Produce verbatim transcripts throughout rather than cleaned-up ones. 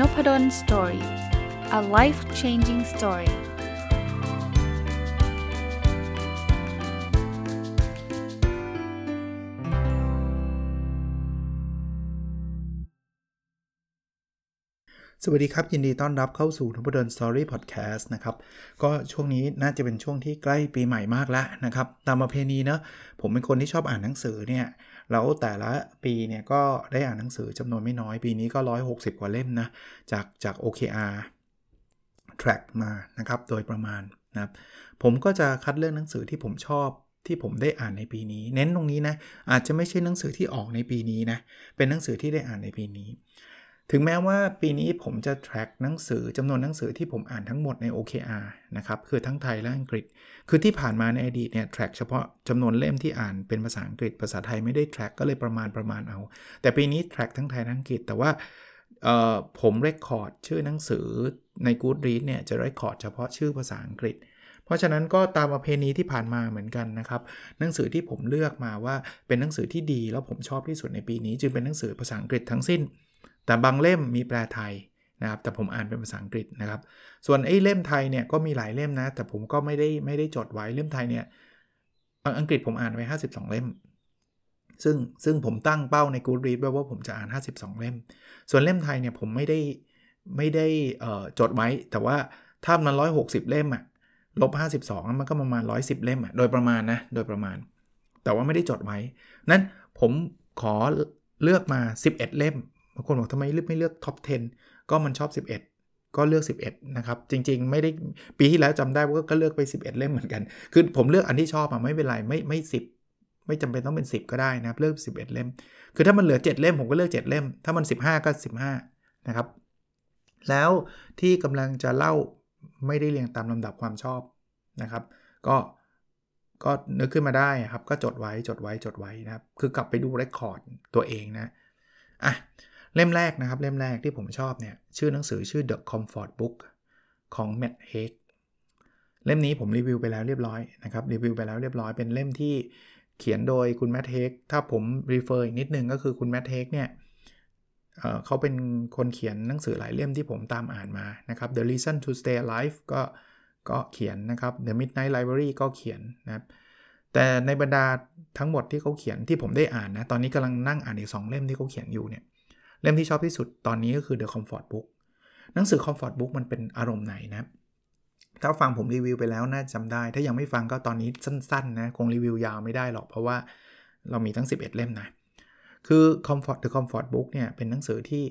Nopadon Story. A life-changing story. สวัสดีครับยินดีต้อนรับเข้าสู่ Nopadon Story Podcast นะครับก็ช่วงนี้น่าจะเป็นช่วงที่ใกล้ปีใหม่มากแล้วนะครับตามประเพณีนะผมเป็นคนที่ชอบอ่านหนังสือเนี่ยแล้วแต่ละปีเนี่ยก็ได้อ่านหนังสือจำนวนไม่น้อยปีนี้ก็หนึ่งร้อยหกสิบกว่าเล่มนะจากจาก โอ เค อาร์ Track มานะครับโดยประมาณนะครับผมก็จะคัดเลือกหนังสือที่ผมชอบที่ผมได้อ่านในปีนี้เน้นตรงนี้นะอาจจะไม่ใช่หนังสือที่ออกในปีนี้นะเป็นหนังสือที่ได้อ่านในปีนี้ถึงแม้ว่าปีนี้ผมจะ track หนังสือจำนวนหนังสือที่ผมอ่านทั้งหมดใน โอ เค อาร์ นะครับคือทั้งไทยและอังกฤษคือที่ผ่านมาในอดีตเนี่ย track เฉพาะจำนวนเล่มที่อ่านเป็นภาษาอังกฤษภาษาไทยไม่ได้ track ก็เลยประมาณประมาณเอาแต่ปีนี้ track ทั้งไทยและอังกฤษแต่ว่าเอ่อผม record ชื่อหนังสือใน Goodreads เนี่ยจะ record เฉพาะชื่อภาษาอังกฤษเพราะฉะนั้นก็ตามประเพณีที่ผ่านมาเหมือนกันนะครับหนังสือที่ผมเลือกมาว่าเป็นหนังสือที่ดีแล้วผมชอบที่สุดในปีนี้จึงเป็นหนังสือภาษาอังกฤษทั้งสิ้นแต่บางเล่มมีแปลไทยนะครับแต่ผมอ่านเป็นภาษาอังกฤษนะครับส่วนไอ้เล่มไทยเนี่ยก็มีหลายเล่มนะแต่ผมก็ไม่ได้ไม่ได้จดไว้เล่มไทยเนี่ยอังกฤษผมอ่านไว้ห้าสิบสองเล่มซึ่งซึ่งผมตั้งเป้าใน Goodreads ไว้ว่าผมจะอ่านห้าสิบสองเล่มส่วนเล่มไทยเนี่ยผมไม่ได้ไม่ได้เอ่อจดไว้แต่ว่าถ้ามันหนึ่งร้อยหกสิบเล่มอ่ะลบห้าสิบสองมันก็ประมาณหนึ่งร้อยสิบเล่มอ่ะโดยประมาณนะโดยประมาณแต่ว่าไม่ได้จดไว้นั้นผมขอเลือกมาสิบเอ็ดเล่มบางคนบอกทำไมเลือกไม่เลือกท็อปสิบก็มันชอบสิบเอ็ดก็เลือกสิบเอ็ดนะครับจริงๆไม่ได้ปีที่แล้วจำได้ว่าก็เลือกไปสิบเอ็ดเล่มเหมือนกันคือผมเลือกอันที่ชอบอ่ะไม่เป็นไรไม่ไม่สิบไม่จำเป็นต้องเป็นสิบก็ได้นะครับเลือกสิบเอ็ดเล่มคือถ้ามันเหลือเจ็ดเล่มผมก็เลือกเจ็ดเล่มถ้ามันสิบห้าก็สิบห้านะครับแล้วที่กำลังจะเล่าไม่ได้เรียงตามลำดับความชอบนะครับก็ก็นึกขึ้นมาได้ครับก็จดไว้จดไว้จดไว้นะครับคือกลับไปดูเรคคอร์ดตัวเองนะอ่ะเล่มแรกนะครับเล่มแรกที่ผมชอบเนี่ยชื่อหนังสือชื่อ The Comfort Book ของ Matt Haig เล่มนี้ผมรีวิวไปแล้วเรียบร้อยนะครับรีวิวไปแล้วเรียบร้อยเป็นเล่มที่เขียนโดยคุณ Matt Haig ถ้าผม refer อีกนิดนึงก็คือคุณ Matt Haig เนี่ยเอ่อเขาเป็นคนเขียนหนังสือหลายเล่มที่ผมตามอ่านมานะครับ The Reason to Stay Alive ก็ก็เขียนนะครับ The Midnight Library ก็เขียนนะครับแต่ในบรรดาทั้งหมดที่เขาเขียนที่ผมได้อ่านนะตอนนี้กำลังนั่งอ่านอีกสองเล่มที่เขาเขียนอยู่เนี่ยเล่มที่ชอบที่สุดตอนนี้ก็คือ The Comfort Book หนังสือ Comfort Book มันเป็นอารมณ์ไหนนะถ้าฟังผมรีวิวไปแล้วน่าจำได้ถ้ายังไม่ฟังก็ตอนนี้สั้นๆนะคงรีวิวยาวไม่ได้หรอกเพราะว่าเรามีทั้งสิบเอ็ดเล่มนะคือ Comfort The Comfort Book เนี่ยเป็นหนังสือที่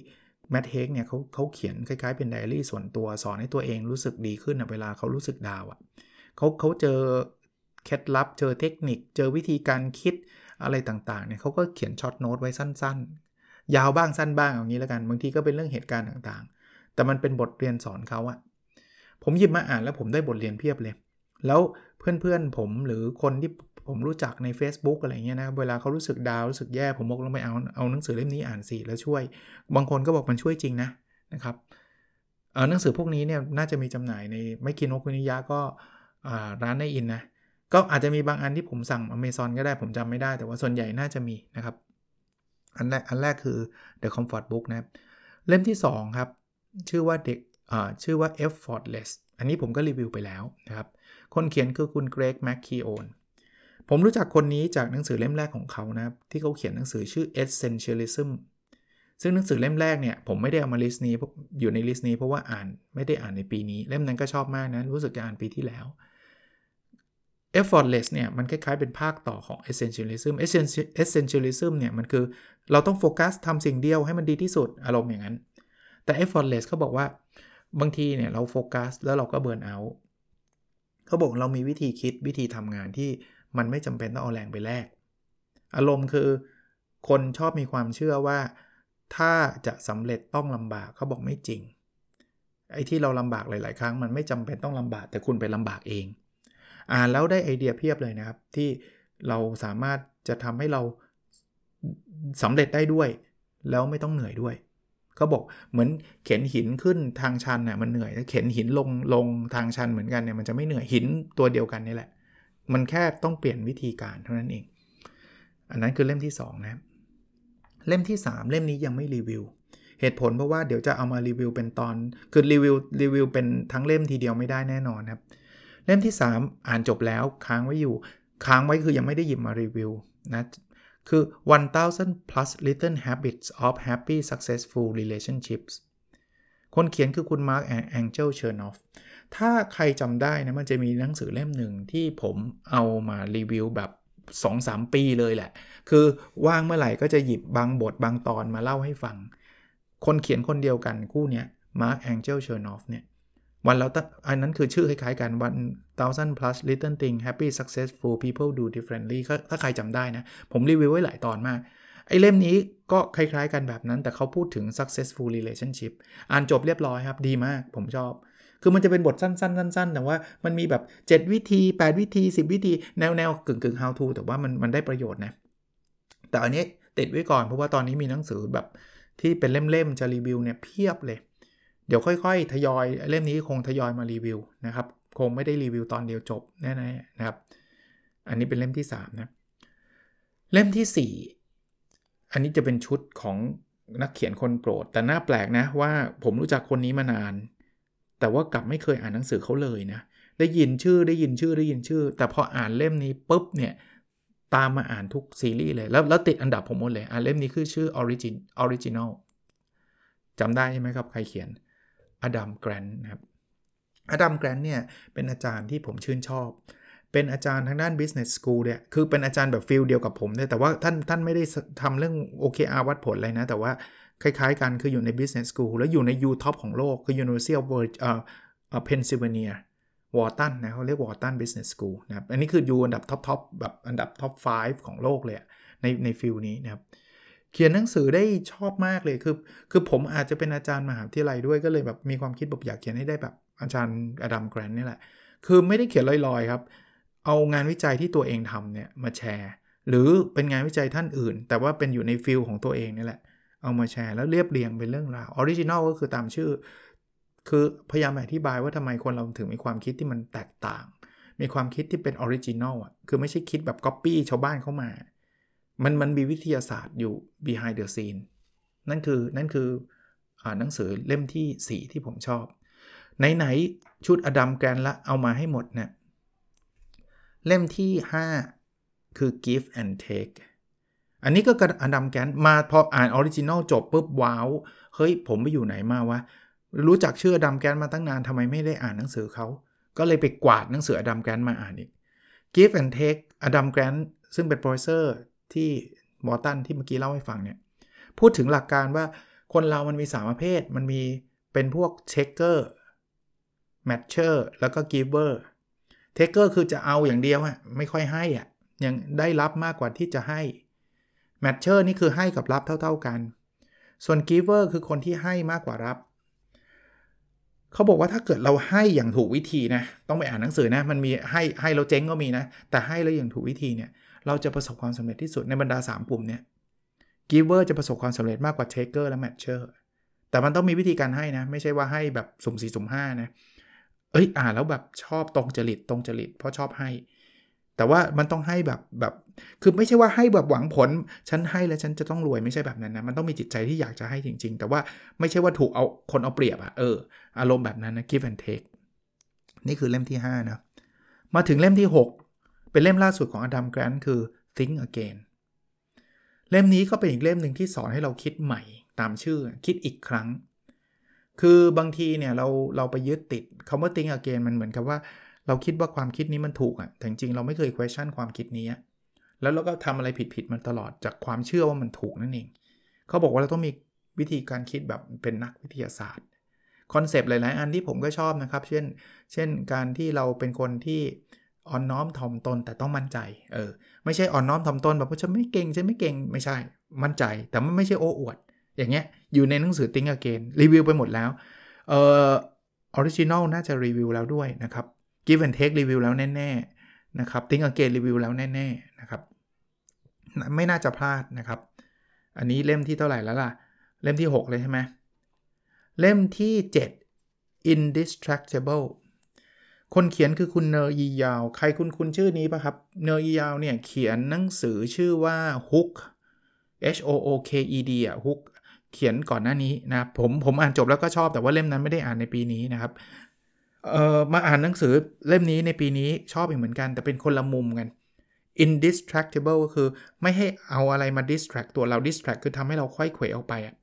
Matt Haig เนี่ยเขาเขาเขียนคล้ายๆเป็นไดอารี่ส่วนตัวสอนให้ตัวเองรู้สึกดีขึ้นนะเวลาเขารู้สึกดาวอ่ะเขาเขาเจอเคล็ดลับเจอเทคนิคเจอวิธีการคิดอะไรต่างๆเนี่ยเขาก็เขียนช็อตโน้ตไว้สั้นๆยาวบ้างสั้นบ้างอย่างนี้แล้วกันบางทีก็เป็นเรื่องเหตุการณ์ต่างๆแต่มันเป็นบทเรียนสอนเขาอะผมหยิบมาอ่านแล้วผมได้บทเรียนเพียบเลยแล้วเพื่อนๆผมหรือคนที่ผมรู้จักใน Facebook อะไรเงี้ยนะเวลาเขารู้สึกดาวรู้สึกแย่ผมบอกลองไปเอาเอาหนังสือเล่มนี้อ่านสิแล้วช่วยบางคนก็บอกมันช่วยจริงนะนะครับเอ่อหนังสือพวกนี้เนี่ยน่าจะมีจำหน่ายในไม่กินนกวินิยะก็อ่าร้านในอินนะก็อาจจะมีบางอันที่ผมสั่ง Amazon ก็ได้ผมจำไม่ได้แต่ว่าส่วนใหญ่น่าจะมีนะครับอันแรกอันแรกคือ The Comfort Book นะครับเล่มที่สองครับชื่อว่าเด็กอ่าชื่อว่า Effortless อันนี้ผมก็รีวิวไปแล้วนะครับคนเขียนคือคุณ Greg McKeown ผมรู้จักคนนี้จากหนังสือเล่มแรกของเขานะครับที่เขาเขียนหนังสือชื่อ Essentialism ซึ่งหนังสือเล่มแรกเนี่ยผมไม่ได้เอามาลิสต์นี้อยู่ในลิสต์นี้เพราะว่าอ่านไม่ได้อ่านในปีนี้เล่มนั้นก็ชอบมากนะรู้สึกจะอ่านปีที่แล้วEffortless เนี่ยมันคล้ายๆเป็นภาคต่อของ Essentialism Essentialism เนี่ยมันคือเราต้องโฟกัสทำสิ่งเดียวให้มันดีที่สุดอารมณ์อย่างนั้นแต่ Effortless เขาบอกว่าบางทีเนี่ยเราโฟกัสแล้วเราก็เบิร์นเอาท์เขาบอกเรามีวิธีคิดวิธีทำงานที่มันไม่จำเป็นต้องเอาแรงไปแลกอารมณ์คือคนชอบมีความเชื่อว่าถ้าจะสำเร็จต้องลำบากเขาบอกไม่จริงไอ้ที่เราลำบากหลายๆครั้งมันไม่จำเป็นต้องลำบากแต่คุณไปลำบากเองอ่านแล้วได้ไอเดียเพียบเลยนะครับที่เราสามารถจะทำให้เราสำเร็จได้ด้วยแล้วไม่ต้องเหนื่อยด้วยเขาบอกเหมือนเข็นหินขึ้นทางชันน่ะมันเหนื่อยเข็นหินลงลงทางชันเหมือนกันเนี่ยมันจะไม่เหนื่อยหินตัวเดียวกันนี่แหละมันแค่ต้องเปลี่ยนวิธีการเท่านั้นเองอันนั้นคือเล่มที่สองนะเล่มที่สามเล่มนี้ยังไม่รีวิว เหตุผลเพราะว่าเดี๋ยวจะเอามารีวิวเป็นตอนคือรีวิวรีวิวเป็นทั้งเล่มทีเดียวไม่ได้แน่นอนครับเล่มที่สามอ่านจบแล้วค้างไว้อยู่ค้างไว้คือยังไม่ได้หยิบมารีวิวนะคือ one thousand plus little habits of happy successful relationships คนเขียนคือคุณ Mark and Angel Chernoff ถ้าใครจำได้นะมันจะมีหนังสือเล่มหนึ่งที่ผมเอามารีวิวแบบ สองถึงสาม ปีเลยแหละคือว่างเมื่อไหร่ก็จะหยิบบางบทบางตอนมาเล่าให้ฟังคนเขียนคนเดียวกันคู่เนี้ย Mark Angel Chernoff เนี่ยวันเราอันนั้นคือชื่อคล้ายๆกัน one thousand plus little thing happy successful people do differently ถ้าใครจำได้นะผมรีวิวไว้หลายตอนมากไอ้เล่มนี้ก็คล้ายๆกันแบบนั้นแต่เขาพูดถึง successful relationship อ่านจบเรียบร้อยครับดีมากผมชอบคือมันจะเป็นบทสั้นๆๆแต่ว่ามันมีแบบเจ็ดวิธีแปดวิธีสิบวิธีแนวๆกึ่งๆ how to แต่ว่ามันมันได้ประโยชน์นะแต่อันนี้ติดไว้ก่อนเพราะว่าตอนนี้มีหนังสือแบบที่เป็นเล่มๆจะรีวิวเนี่ยเพียบเลยเดี๋ยวค่อยๆทยอยเล่มนี้คงทยอยมารีวิวนะครับคงไม่ได้รีวิวตอนเดียวจบแน่ๆนะครับอันนี้เป็นเล่มที่สามนะเล่มที่สี่อันนี้จะเป็นชุดของนักเขียนคนโปรดแต่น่าแปลกนะว่าผมรู้จักคนนี้มานานแต่ว่ากลับไม่เคยอ่านหนังสือเขาเลยนะได้ยินชื่อได้ยินชื่อได้ยินชื่อแต่พออ่านเล่มนี้ปุ๊บเนี่ยตามมาอ่านทุกซีรีส์เลยแล้วแล้วติดอันดับผมหมดเลยอ่านเล่มนี้คือชื่อ Origin Original จำได้ใช่ไหมครับใครเขียนAdam Grant นะครับ Adam Grant เนี่ยเป็นอาจารย์ที่ผมชื่นชอบเป็นอาจารย์ทางด้าน Business School เนี่ยคือเป็นอาจารย์แบบฟิลเดียวกับผมเนี่ยแต่ว่าท่านท่านไม่ได้ทำเรื่อง โอ เค อาร์ วัดผลอะไรนะแต่ว่าคล้ายๆกันคืออยู่ใน Business School แล้วอยู่ใน ยู ท็อป ของโลกคือ University of เอ่อ Pennsylvania Wharton นะเขาเรียก Wharton Business School นะครับอันนี้คืออยู่อันดับท็อปๆแบบอันดับท็อปห้าของโลกเลยในในฟิลนี้นะครับเขียนหนังสือได้ชอบมากเลยคือคือผมอาจจะเป็นอาจารย์มหาวิทยาลัยด้วยก็เลยแบบมีความคิดแบบอยากเขียนให้ได้แบบอาจารย์อดัมแกรนท์นี่แหละคือไม่ได้เขียนลอยๆครับเอางานวิจัยที่ตัวเองทำเนี่ยมาแชร์หรือเป็นงานวิจัยท่านอื่นแต่ว่าเป็นอยู่ในฟิลของตัวเองนี่แหละเอามาแชร์แล้วเรียบเรียงเป็นเรื่องราวออริจินอลก็คือตามชื่อคือพยายามอธิบายว่าทำไมคนเราถึงมีความคิดที่มันแตกต่างมีความคิดที่เป็นออริจินอลอ่ะคือไม่ใช่คิดแบบก๊อปปี้ชาวบ้านเข้ามามันมันมีวิทยาศาสตร์อยู่ behind the scene นั่นคือนั่นคืออ่านหนังสือเล่มที่สี่ที่ผมชอบไหนๆชุดอดัมแกรนท์ละเอามาให้หมดเนี่ยเล่มที่ห้าคือ Give and Take อันนี้ก็กับอดัมแกรนท์มาพออ่าน Original จบปุ๊บว้าวเฮ้ยผมไปอยู่ไหนมาวะรู้จักชื่ออดัมแกรนท์มาตั้งนานทำไมไม่ได้อ่านหนังสือเขาก็เลยไปกวาดหนังสืออดัมแกรนท์มาอ่านอีก Give and Take อดัมแกรนท์ซึ่งเป็นโปรดิวเซอร์ที่มอร์ตันที่เมื่อกี้เล่าให้ฟังเนี่ยพูดถึงหลักการว่าคนเรามันมีสามประเภทมันมีเป็นพวกเทคเกอร์แมทเชอร์แล้วก็กิฟเวอร์เทคเกอร์คือจะเอาอย่างเดียวอ่ะไม่ค่อยให้อ่ะยังได้รับมากกว่าที่จะให้แมทเชอร์นี่คือให้กับรับเท่าๆกันส่วนกิฟเวอร์คือคนที่ให้มากกว่ารับเขาบอกว่าถ้าเกิดเราให้อย่างถูกวิธีนะต้องไปอ่านหนังสือนะมันมีให้ให้แล้วเจ๊งก็มีนะแต่ให้แล้วอย่างถูกวิธีเนี่ยเราจะประสบความสำเร็จที่สุดในบรรดาสามกลุ่มเนี่ย Giver จะประสบความสำเร็จมากกว่า Taker และ Matcher แต่มันต้องมีวิธีการให้นะไม่ใช่ว่าให้แบบสุ่มสี่สุ่มห้านะเอ้ยอ่านแล้วแบบชอบตรงจริตตรงจริตเพราะชอบให้แต่ว่ามันต้องให้แบบแบบคือไม่ใช่ว่าให้แบบหวังผลฉันให้แล้วฉันจะต้องรวยไม่ใช่แบบนั้นนะมันต้องมีจิตใจที่อยากจะให้จริงๆแต่ว่าไม่ใช่ว่าถูกเอาคนเอาเปรียบอะเอออารมณ์แบบนั้นนะ Give and Take นี่คือเล่มที่ห้านะมาถึงเล่มที่หกเป็นเล่มล่าสุดของอดัมแกรนท์คือ Think Again เล่มนี้ก็เป็นอีกเล่มหนึ่งที่สอนให้เราคิดใหม่ตามชื่อคิดอีกครั้งคือบางทีเนี่ยเราเราไปยึดติดคำว่า Think Again มันเหมือนกับว่าเราคิดว่าความคิดนี้มันถูกอ่ะแต่จริงๆเราไม่เคย question ความคิดนี้แล้วเราก็ทำอะไรผิดๆมันตลอดจากความเชื่อว่ามันถูกนั่นเองเขาบอกว่าเราต้องมีวิธีการคิดแบบเป็นนักวิทยาศาสตร์คอนเซปต์หลายๆอันที่ผมก็ชอบนะครับเช่นเช่นการที่เราเป็นคนที่อ่อนน้อมถ่อมตนแต่ต้องมั่นใจเออไม่ใช่อ่อนน้อมถ่อมตนแบบว่าฉันไม่เก่งฉันไม่เก่งไม่ใช่มั่นใจแต่มันไม่ใช่โอ้อวดอย่างเงี้ยอยู่ในหนังสือ Think Again รีวิวไปหมดแล้วเอ่อ Original น่าจะรีวิวแล้วด้วยนะครับ Give and Take รีวิวแล้วแน่ๆนะครับ Think Again รีวิวแล้วแน่ๆนะครับไม่น่าจะพลาดนะครับอันนี้เล่มที่เท่าไหร่แล้วล่ะเล่มที่หกเลยใช่ไหมเล่มที่เจ็ด Indistractableคนเขียนคือคุณเนอร์ยียาวใครคุณคุณชื่อนี้ป่ะครับเนอร์ยียาวเนี่ยเขียนหนังสือชื่อว่า Hook H O O K E D อ่ะ Hook เขียนก่อนหน้านี้นะผมผมอ่านจบแล้วก็ชอบแต่ว่าเล่มนั้นไม่ได้อ่านในปีนี้นะครับเอ่อมาอ่านหนังสือเล่มนี้ในปีนี้ชอบอีกเหมือนกันแต่เป็นคนละมุมกัน Indistractable ก็คือไม่ให้เอาอะไรมา distract ตัวเรา distract คือทำให้เราค่อยเขวออกไปอ่ะ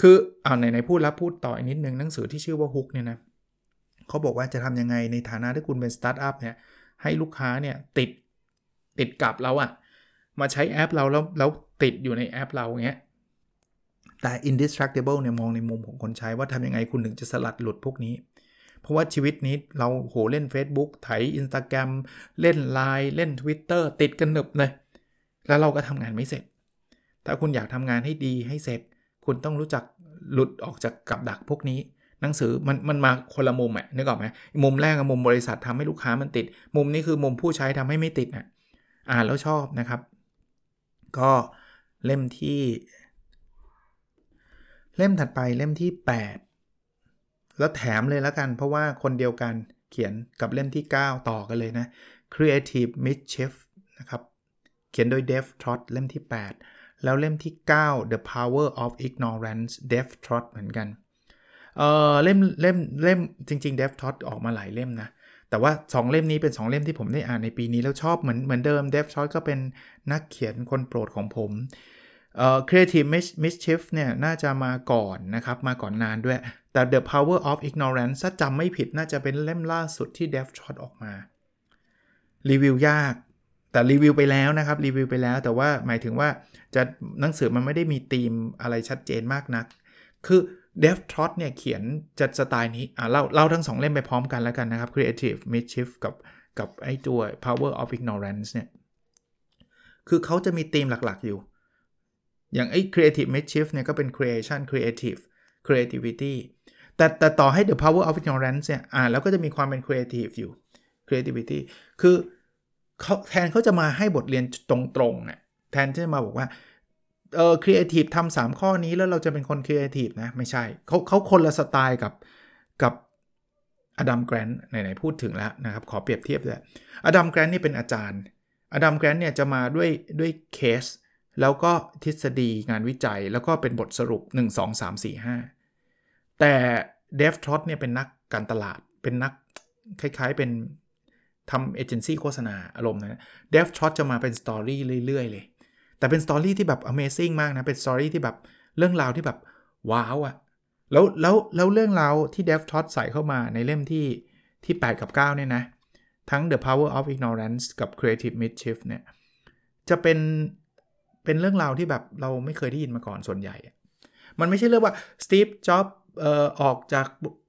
คือเอาไหนๆพูดแล้วพูดต่ออีกนิดนึงหนังสือที่ชื่อว่า Hook เนี่ยนะเขาบอกว่าจะทำยังไงในฐานะที่คุณเป็นสตาร์ทอัพเนี่ยให้ลูกค้าเนี่ยติดติดกับเราอ่ะมาใช้แอปเราแล้วแล้วติดอยู่ในแอปเราอย่างเงี้ยแต่ Indistractable เนี่ยมองในมุมของคนใช้ว่าทำยังไงคุณถึงจะสลัดหลุดพวกนี้เพราะว่าชีวิตนี้เราโหเล่น Facebook ไถ Instagram เล่น ไลน์ เล่น Twitter ติดกันหนึบเลยแล้วเราก็ทำงานไม่เสร็จถ้าคุณอยากทำงานให้ดีให้เสร็จคุณต้องรู้จักหลุดออกจากกับดักพวกนี้หนังสือมันมันมาคนละมุมอ่ะนึกออกไหมมุมแรกกับมุมบริษัททำให้ลูกค้ามันติดมุมนี้คือมุมผู้ใช้ทำให้ไม่ติดอ่ะอ่านแล้วชอบนะครับก็เล่มที่เล่มถัดไปเล่มที่แปดแล้วแถมเลยละกันเพราะว่าคนเดียวกันเขียนกับเล่มที่เก้าต่อกันเลยนะ Creative Mischief นะครับเขียนโดย Dave Trott เล่มที่แปดแล้วเล่มที่เก้า The Power of Ignorance Dave Trott เหมือนกันเอ่อเล่มเล่มเล่มจริงๆ Dave Trott ออกมาหลายเล่มนะแต่ว่าสองเล่มนี้เป็นสองเล่มที่ผมได้อ่านในปีนี้แล้วชอบเหมือนเหมือนเดิม Dave Trott ก็เป็นนักเขียนคนโปรดของผมเอ่อ Creative Mischief เนี่ยน่าจะมาก่อนนะครับมาก่อนนานด้วยแต่ The Power of Ignorance ถ้าจำไม่ผิดน่าจะเป็นเล่มล่าสุดที่ Dave Trott ออกมารีวิวยากแต่รีวิวไปแล้วนะครับรีวิวไปแล้วแต่ว่าหมายถึงว่าจะหนังสือมันไม่ได้มีธีมอะไรชัดเจนมากนักคือ Dave Trott เนี่ยเขียนจัดสไตล์นี้อ่ะเล่าเล่าทั้งสองเล่มไปพร้อมกันแล้วกันนะครับ Creative Mischief กับกับไอ้ตัว Power of Ignorance เนี่ยคือเขาจะมีธีมหลักๆอยู่อย่างไอ้ Creative Mischief เนี่ยก็เป็น Creation Creative Creativity แต่แต่ต่อให้ The Power of Ignorance เนี่ยอ่านแล้วก็จะมีความเป็น Creative อยู่ Creativity คือเขาแทนเขาจะมาให้บทเรียนตรงๆเนี่ยแทนที่จะมาบอกว่าเออ Creative ทำสามข้อนี้แล้วเราจะเป็นคน Creative นะไม่ใช่เขาเขาคนละสไตล์กับกับ Adam Grant ไหนๆพูดถึงแล้วนะครับขอเปรียบเทียบด้วย Adam Grant นี่เป็นอาจารย์ Adam Grant เนี่ยจะมาด้วยด้วยเคสแล้วก็ทฤษฎีงานวิจัยแล้วก็เป็นบทสรุปหนึ่ง สอง สาม สี่ ห้าแต่ Dave Trott เนี่ยเป็นนักการตลาดเป็นนักคล้ายๆเป็นทำเอเจนซี่โฆษณาอารมณ์นะ Dave Trott จะมาเป็นสตอรี่เรื่อยๆเลยแต่เป็นสตอรี่ที่แบบ Amazing มากนะเป็นสตอรี่ที่แบบเรื่องราวที่แบบว้าวอะแล้วแล้วแล้วเรื่องราวที่ Dave Trott ใส่เข้ามาในเล่มที่ที่แปดกับเก้าเนี่ยนะทั้ง The Power of Ignorance กับ Creative Mischief เนี่ยจะเป็นเป็นเรื่องราวที่แบบเราไม่เคยได้ยินมาก่อนส่วนใหญ่มันไม่ใช่เรื่องว่าสตีฟจ็อบส์เอ่อออกจาก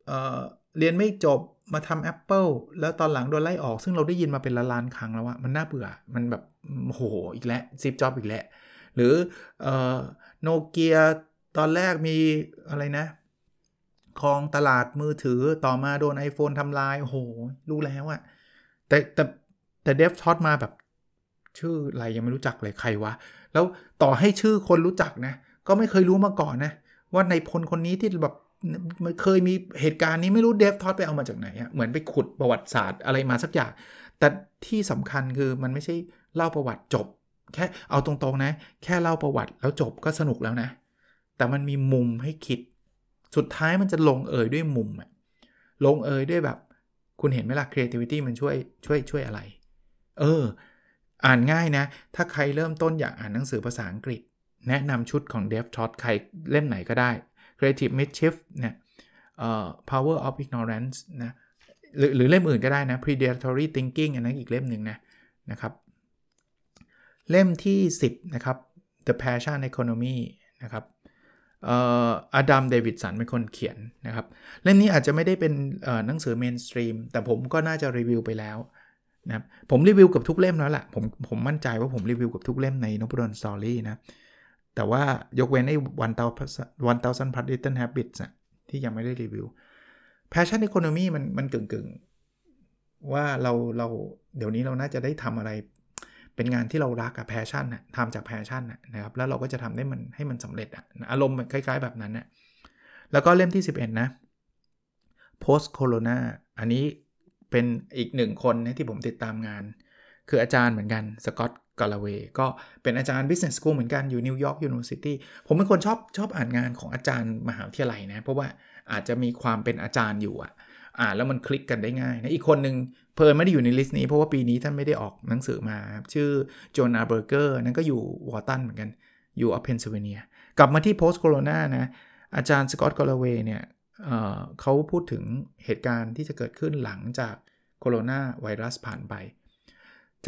เอ่อเรียนไม่จบมาทำ Apple แล้วตอนหลังโดนไล่ออกซึ่งเราได้ยินมาเป็นล้านๆครั้งแล้วอ่ะมันน่าเบื่อมันแบบโหอีกแล้วสตีฟจ็อบส์อีกแล้วหรือเอ่อโนเกียตอนแรกมีอะไรนะครองตลาดมือถือต่อมาโดน iPhone ทำลายโหรู้แล้วอ่ะแต่แต่แต่ Dave Trott มาแบบชื่ออะไรยังไม่รู้จักเลยใครวะแล้วต่อให้ชื่อคนรู้จักนะก็ไม่เคยรู้มาก่อนนะว่าในพลคนนี้ที่แบบเคยมีเหตุการณ์นี้ไม่รู้เดฟทอดไปเอามาจากไหนอะเหมือนไปขุดประวัติศาสตร์อะไรมาสักอย่างแต่ที่สำคัญคือมันไม่ใช่เล่าประวัติจบแค่เอาตรงๆนะแค่เล่าประวัติแล้วจบก็สนุกแล้วนะแต่มันมีมุมให้คิดสุดท้ายมันจะลงเอยด้วยมุมอะลงเอยด้วยแบบคุณเห็นไหมล่ะ creativity มันช่วยช่วยช่วยอะไรเอออ่านง่ายนะถ้าใครเริ่มต้นอยากอ่านหนังสือภาษาอังกฤษแนะนำชุดของ Dave Trott ใครเล่มไหนก็ได้ Creative Mischief เนี่ยเอ่อ Power of Ignorance นะหรือหรือเล่มอื่นก็ได้นะ Predatory Thinking อันนั้นอีกเล่มหนึ่งนะนะครับเล่มที่สิบนะครับ The Passion Economy นะครับเอ่อ Adam Davidson เป็นคนเขียนนะครับเล่มนี้อาจจะไม่ได้เป็นเอ่อหนังสือ Mainstream แต่ผมก็น่าจะรีวิวไปแล้วนะผมรีวิวกับทุกเล่มแล้วแหละผมผมมั่นใจว่าผมรีวิวกับทุกเล่มใน Nopadon Story นะแต่ว่ายกเว้นไอ้หนึ่งพัน Plus Little Habits นะที่ยังไม่ได้รีวิว Passion Economy มันมันกึ่งๆว่าเราเราเดี๋ยวนี้เราน่าจะได้ทำอะไรเป็นงานที่เรารักกับ Passion นะทำจาก Passion นะนะครับแล้วเราก็จะทำได้มันให้มันสำเร็จนะอารมณ์คล้ายๆแบบนั้นนะแล้วก็เล่มที่สิบเอ็ดนะ Post Corona อันนี้เป็นอีกหนึ่งคนที่ผมติดตามงานคืออาจารย์เหมือนกันสกอต กาลาเวก็เป็นอาจารย์ Business School เหมือนกันอยู่ New York University ผมเป็นคนชอบชอบอ่านงานของอาจารย์มหาวิทยาลัยนะเพราะว่าอาจจะมีความเป็นอาจารย์อยู่อ่ะอ่านแล้วมันคลิกกันได้ง่ายนะอีกคนนึงเพิ่นไม่ได้อยู่ในลิสต์นี้เพราะว่าปีนี้ท่านไม่ได้ออกหนังสือมาชื่อโจนาเบอร์เกอร์นั่นก็อยู่วอตันเหมือนกันอยู่อเพนซิลเวเนียกลับมาที่ Post Corona นะอาจารย์สกอตต์กาลาเวเนี่ยเอ่อเขาพูดถึงเหตุการณ์ที่จะเกิดขึ้นหลังจากโคโรนาไวรัสผ่านไป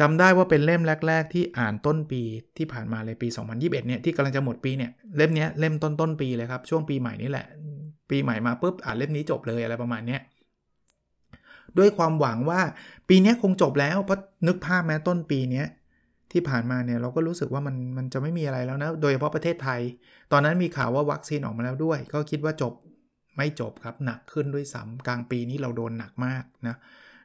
จำได้ว่าเป็นเล่มแรกๆที่อ่านต้นปีที่ผ่านมาเลยปีสองพันยี่สิบเอ็ดเนี่ยที่กำลังจะหมดปีเนี่ยเล่มนี้เล่มต้นๆปีเลยครับช่วงปีใหม่นี่แหละปีใหม่มาปุ๊บอ่านเล่มนี้จบเลยอะไรประมาณเนี้ยด้วยความหวังว่าปีนี้คงจบแล้วเพราะนึกภาพแม้ต้นปีนี้ที่ผ่านมาเนี่ยเราก็รู้สึกว่ามันมันจะไม่มีอะไรแล้วนะโดยเฉพาะประเทศไทยตอนนั้นมีข่าวว่าวัคซีนออกมาแล้วด้วยก็คิดว่าจบไม่จบครับหนักขึ้นด้วยซ้ำกลางปีนี้เราโดนหนักมากนะ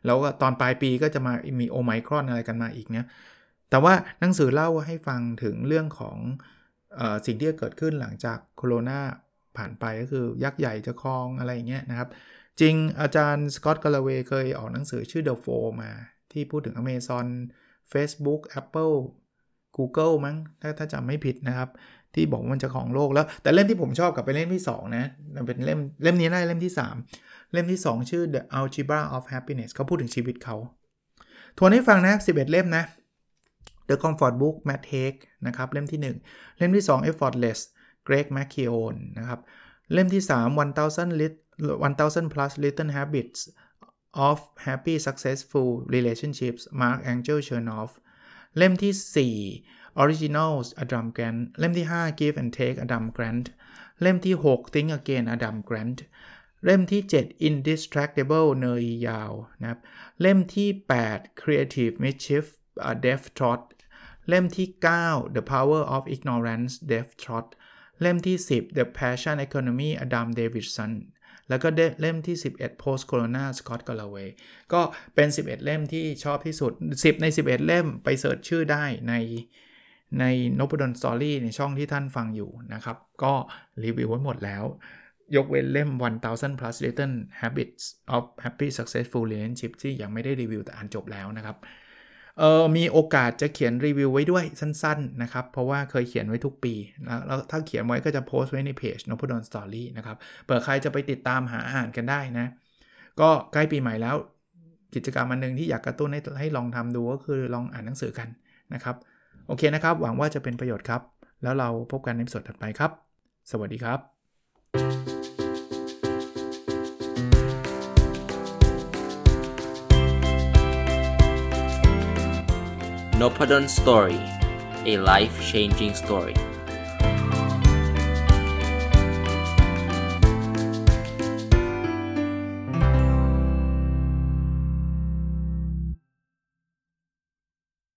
แล้วก็ตอนปลายปีก็จะมามีโอไมครอนอะไรกันมาอีกเนี่ยแต่ว่าหนังสือเล่าให้ฟังถึงเรื่องของเอ่อสิ่งที่จะเกิดขึ้นหลังจากโควิดผ่านไปก็คือยักษ์ใหญ่จะครองอะไรอย่างเงี้ยนะครับจริงอาจารย์สกอตต์กาลาเวย์เคยออกหนังสือชื่อ The Four มาที่พูดถึง Amazon Facebook Apple Google มั้งถ้าถ้าจำไม่ผิดนะครับที่บอกว่ามันจะของโลกแล้วแต่เล่มที่ผมชอบกับเป็นเล่มที่สองนะเป็นเล่มเล่มนี้ได้เล่มที่สามเล่มที่สองชื่อ The Algebra of Happiness เขาพูดถึงชีวิตเขาทวนให้ฟังนะสิบเอ็ดเล่มนะ The Comfort Book Matt Haig นะครับเล่มที่หนึ่งเล่มที่สอง Effortless Greg McKeown นะครับเล่มที่สาม หนึ่งพัน Little Habits of Happy Successful Relationships Mark Angel Chernoff เล่มที่สี่Originals Adam Grant เล่มที่ห้า Give and Take Adam Grant เล่มที่หก Think Again Adam Grant เล่มที่เจ็ด Indistractable เนยยาวนะครับเล่มที่แปด Creative Mischief uh, Dave Trott เล่มที่เก้า The Power of Ignorance Dave Trott เล่มที่สิบ The Passion Economy Adam Davidson แล้วก็เล่มที่สิบเอ็ด Post Corona Scott Galloway ก็เป็นสิบเอ็ดเล่มที่ชอบที่สุดสิบในสิบเอ็ดเล่มไปเสิร์ชชื่อได้ในใน Nopadon Story ในช่องที่ท่านฟังอยู่นะครับก็รีวิวไว้หมดแล้วยกเว้นเล่ม หนึ่งพัน plus Little Habits of Happy Successful Relationships ที่ยังไม่ได้รีวิวแต่อ่านจบแล้วนะครับเอ่อมีโอกาสจะเขียนรีวิวไว้ด้วยสั้นๆนะครับเพราะว่าเคยเขียนไว้ทุกปีแล้วถ้าเขียนไว้ก็จะโพสต์ไว้ในเพจ Nopadon Story นะครับเผื่อใครจะไปติดตามหาอ่านกันได้นะก็ใกล้ปีใหม่แล้วกิจกรรมอันนึงที่อยากกระตุ้นให้ให้ลองทำดูก็คือลองอ่านหนังสือกันนะครับโอเคนะครับหวังว่าจะเป็นประโยชน์ครับแล้วเราพบกันในสดถัดไปครับสวัสดีครับ Nopadon Story a life changing story